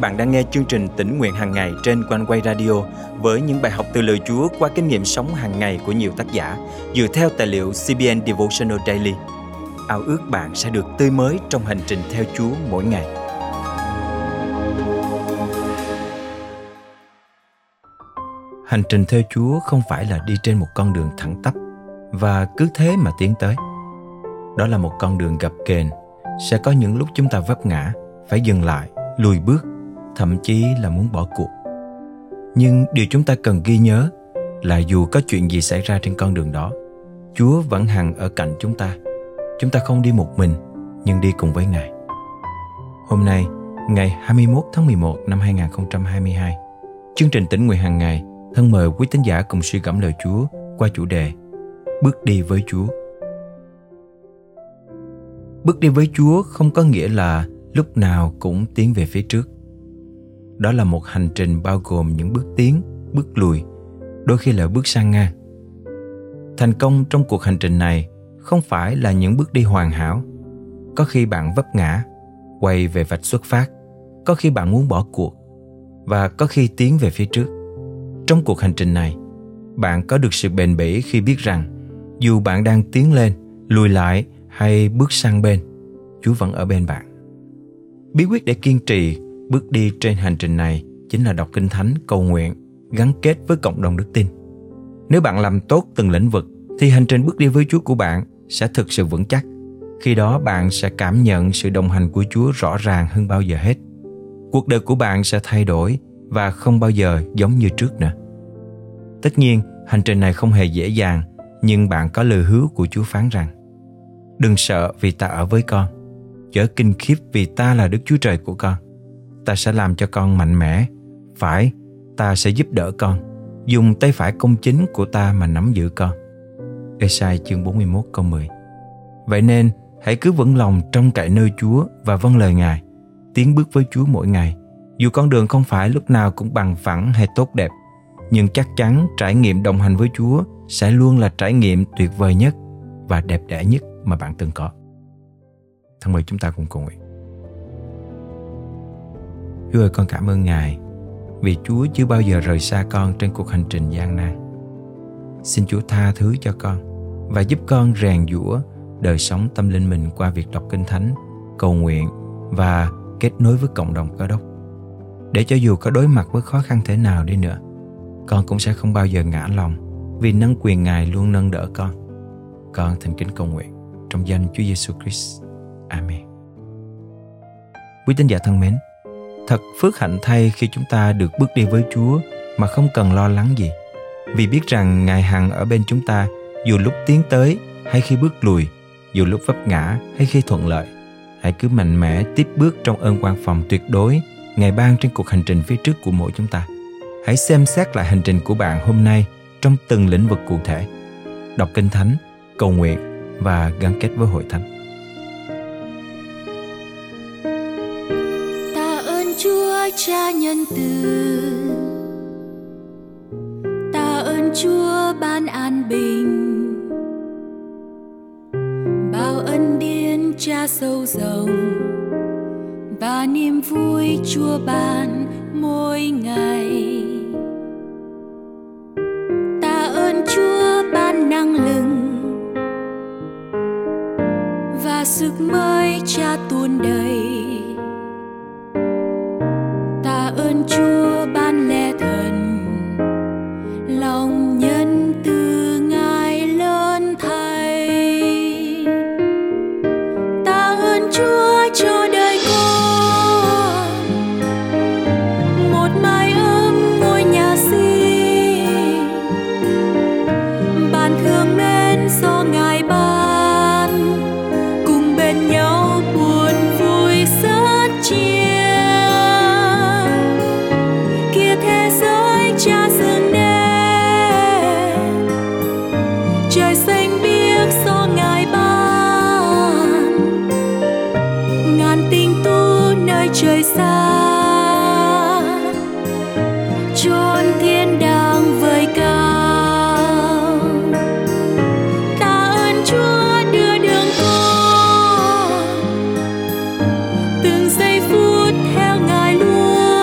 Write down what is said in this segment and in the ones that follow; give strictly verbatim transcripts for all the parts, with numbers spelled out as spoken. bạn đang nghe chương trình Tỉnh Nguyện Hàng Ngày trên Quang Quay Radio với những bài học từ lời Chúa qua kinh nghiệm sống hàng ngày của nhiều tác giả dựa theo tài liệu xê bê en Devotional Daily. Ao ước bạn sẽ được tươi mới trong hành trình theo Chúa mỗi ngày. Hành trình theo Chúa không phải là đi trên một con đường thẳng tắp và cứ thế mà tiến tới. Đó là một con đường gập ghềnh, sẽ có những lúc chúng ta vấp ngã, phải dừng lại, lùi bước, thậm chí là muốn bỏ cuộc. Nhưng điều chúng ta cần ghi nhớ là dù có chuyện gì xảy ra trên con đường đó, Chúa vẫn hằng ở cạnh chúng ta. Chúng ta không đi một mình, nhưng đi cùng với Ngài. Hôm nay, ngày hai mươi mốt tháng mười một năm hai nghìn không trăm hai mươi hai, chương trình Tỉnh Nguyện Hàng Ngày thân mời quý tín giả cùng suy gẫm lời Chúa qua chủ đề Bước đi với Chúa. Bước đi với Chúa không có nghĩa là lúc nào cũng tiến về phía trước. Đó là một hành trình bao gồm những bước tiến, bước lùi, đôi khi là bước sang ngang. Thành công trong cuộc hành trình này không phải là những bước đi hoàn hảo. Có khi bạn vấp ngã, quay về vạch xuất phát, có khi bạn muốn bỏ cuộc, và có khi tiến về phía trước. Trong cuộc hành trình này, bạn có được sự bền bỉ khi biết rằng dù bạn đang tiến lên, lùi lại hay bước sang bên, Chúa vẫn ở bên bạn. Bí quyết để kiên trì bước đi trên hành trình này chính là đọc Kinh Thánh, cầu nguyện, gắn kết với cộng đồng đức tin. Nếu bạn làm tốt từng lĩnh vực thì hành trình bước đi với Chúa của bạn sẽ thực sự vững chắc. Khi đó bạn sẽ cảm nhận sự đồng hành của Chúa rõ ràng hơn bao giờ hết. Cuộc đời của bạn sẽ thay đổi và không bao giờ giống như trước nữa. Tất nhiên, hành trình này không hề dễ dàng, nhưng bạn có lời hứa của Chúa phán rằng: "Đừng sợ vì ta ở với con, chớ kinh khiếp vì ta là Đức Chúa Trời của con. Ta sẽ làm cho con mạnh mẽ, phải, ta sẽ giúp đỡ con, dùng tay phải công chính của ta mà nắm giữ con." Ê-sai chương bốn mươi mốt câu mười. Vậy nên, hãy cứ vững lòng trông cậy nơi Chúa và vâng lời Ngài, tiến bước với Chúa mỗi ngày. Dù con đường không phải lúc nào cũng bằng phẳng hay tốt đẹp, nhưng chắc chắn trải nghiệm đồng hành với Chúa sẽ luôn là trải nghiệm tuyệt vời nhất và đẹp đẽ nhất mà bạn từng có. Thân mời chúng ta cùng cầu nguyện. Chúa ơi, con cảm ơn Ngài vì Chúa chưa bao giờ rời xa con trên cuộc hành trình gian nan. Xin Chúa tha thứ cho con và giúp con rèn giũa đời sống tâm linh mình qua việc đọc Kinh Thánh, cầu nguyện và kết nối với cộng đồng Cơ Đốc, để cho dù có đối mặt với khó khăn thế nào đi nữa, con cũng sẽ không bao giờ ngã lòng vì năng quyền Ngài luôn nâng đỡ con. Con thành kính cầu nguyện trong danh Chúa Giêsu Christ. Amen. Quý tín giả thân mến, thật phước hạnh thay khi chúng ta được bước đi với Chúa mà không cần lo lắng gì, vì biết rằng Ngài hằng ở bên chúng ta dù lúc tiến tới hay khi bước lùi, dù lúc vấp ngã hay khi thuận lợi. Hãy cứ mạnh mẽ tiếp bước trong ơn quan phòng tuyệt đối Ngài ban trên cuộc hành trình phía trước của mỗi chúng ta. Hãy xem xét lại hành trình của bạn hôm nay trong từng lĩnh vực cụ thể: đọc Kinh Thánh, cầu nguyện và gắn kết với hội thánh. Ta ơn Chúa Cha nhân từ, ta ơn Chúa ban an bình, bao ân điển Cha sâu rộng và niềm vui Chúa ban mỗi ngày. Ta ơn Chúa ban năng lực và sức mới Cha tuôn đầy. Ta ơn Chúa ban lẽ thật, lòng nhân từ Ngài lớn thay. Ta ơn Chúa cho đời con một mái ấm ngôi nhà xinh, ban thương mến do Ngài ban, cùng bên nhau buồn vui sớt chia. Kia thế giới Cha dừng nên, trời xanh biếc do Ngài ban, ngàn tinh tú nơi trời xa, chốn thiên đàng vời cao. Ta ơn Chúa đưa đường con, từng giây phút theo Ngài luôn.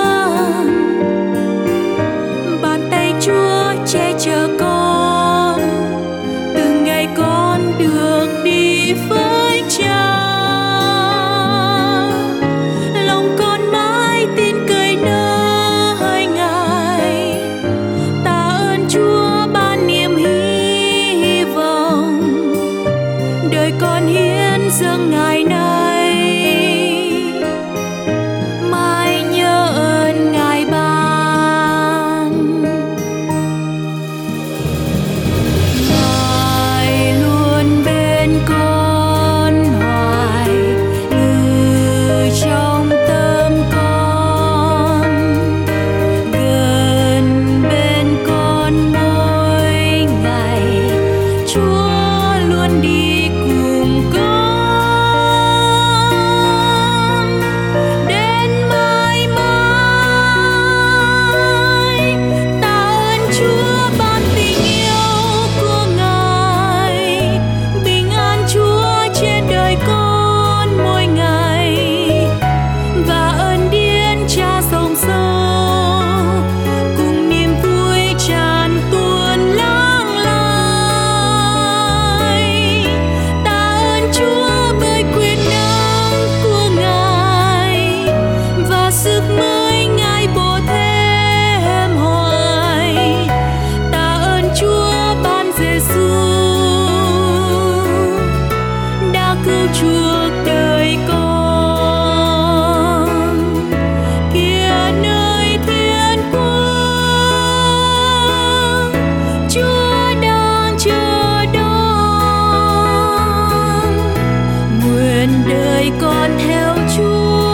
đời con theo Chúa.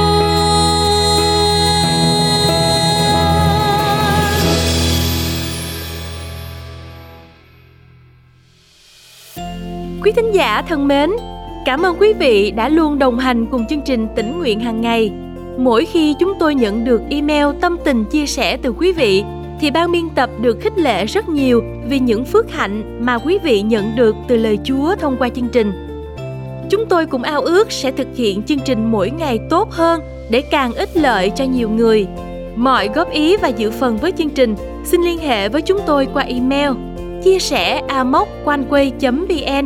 Quý thính giả thân mến, cảm ơn quý vị đã luôn đồng hành cùng chương trình Tĩnh Nguyện hàng ngày. Mỗi khi chúng tôi nhận được email tâm tình chia sẻ từ quý vị, thì ban biên tập được khích lệ rất nhiều vì những phước hạnh mà quý vị nhận được từ lời Chúa thông qua chương trình. Chúng tôi cũng ao ước sẽ thực hiện chương trình mỗi ngày tốt hơn để càng ích lợi cho nhiều người. Mọi góp ý và dự phần với chương trình xin liên hệ với chúng tôi qua email chia sẻ a m o c quang quay chấm v n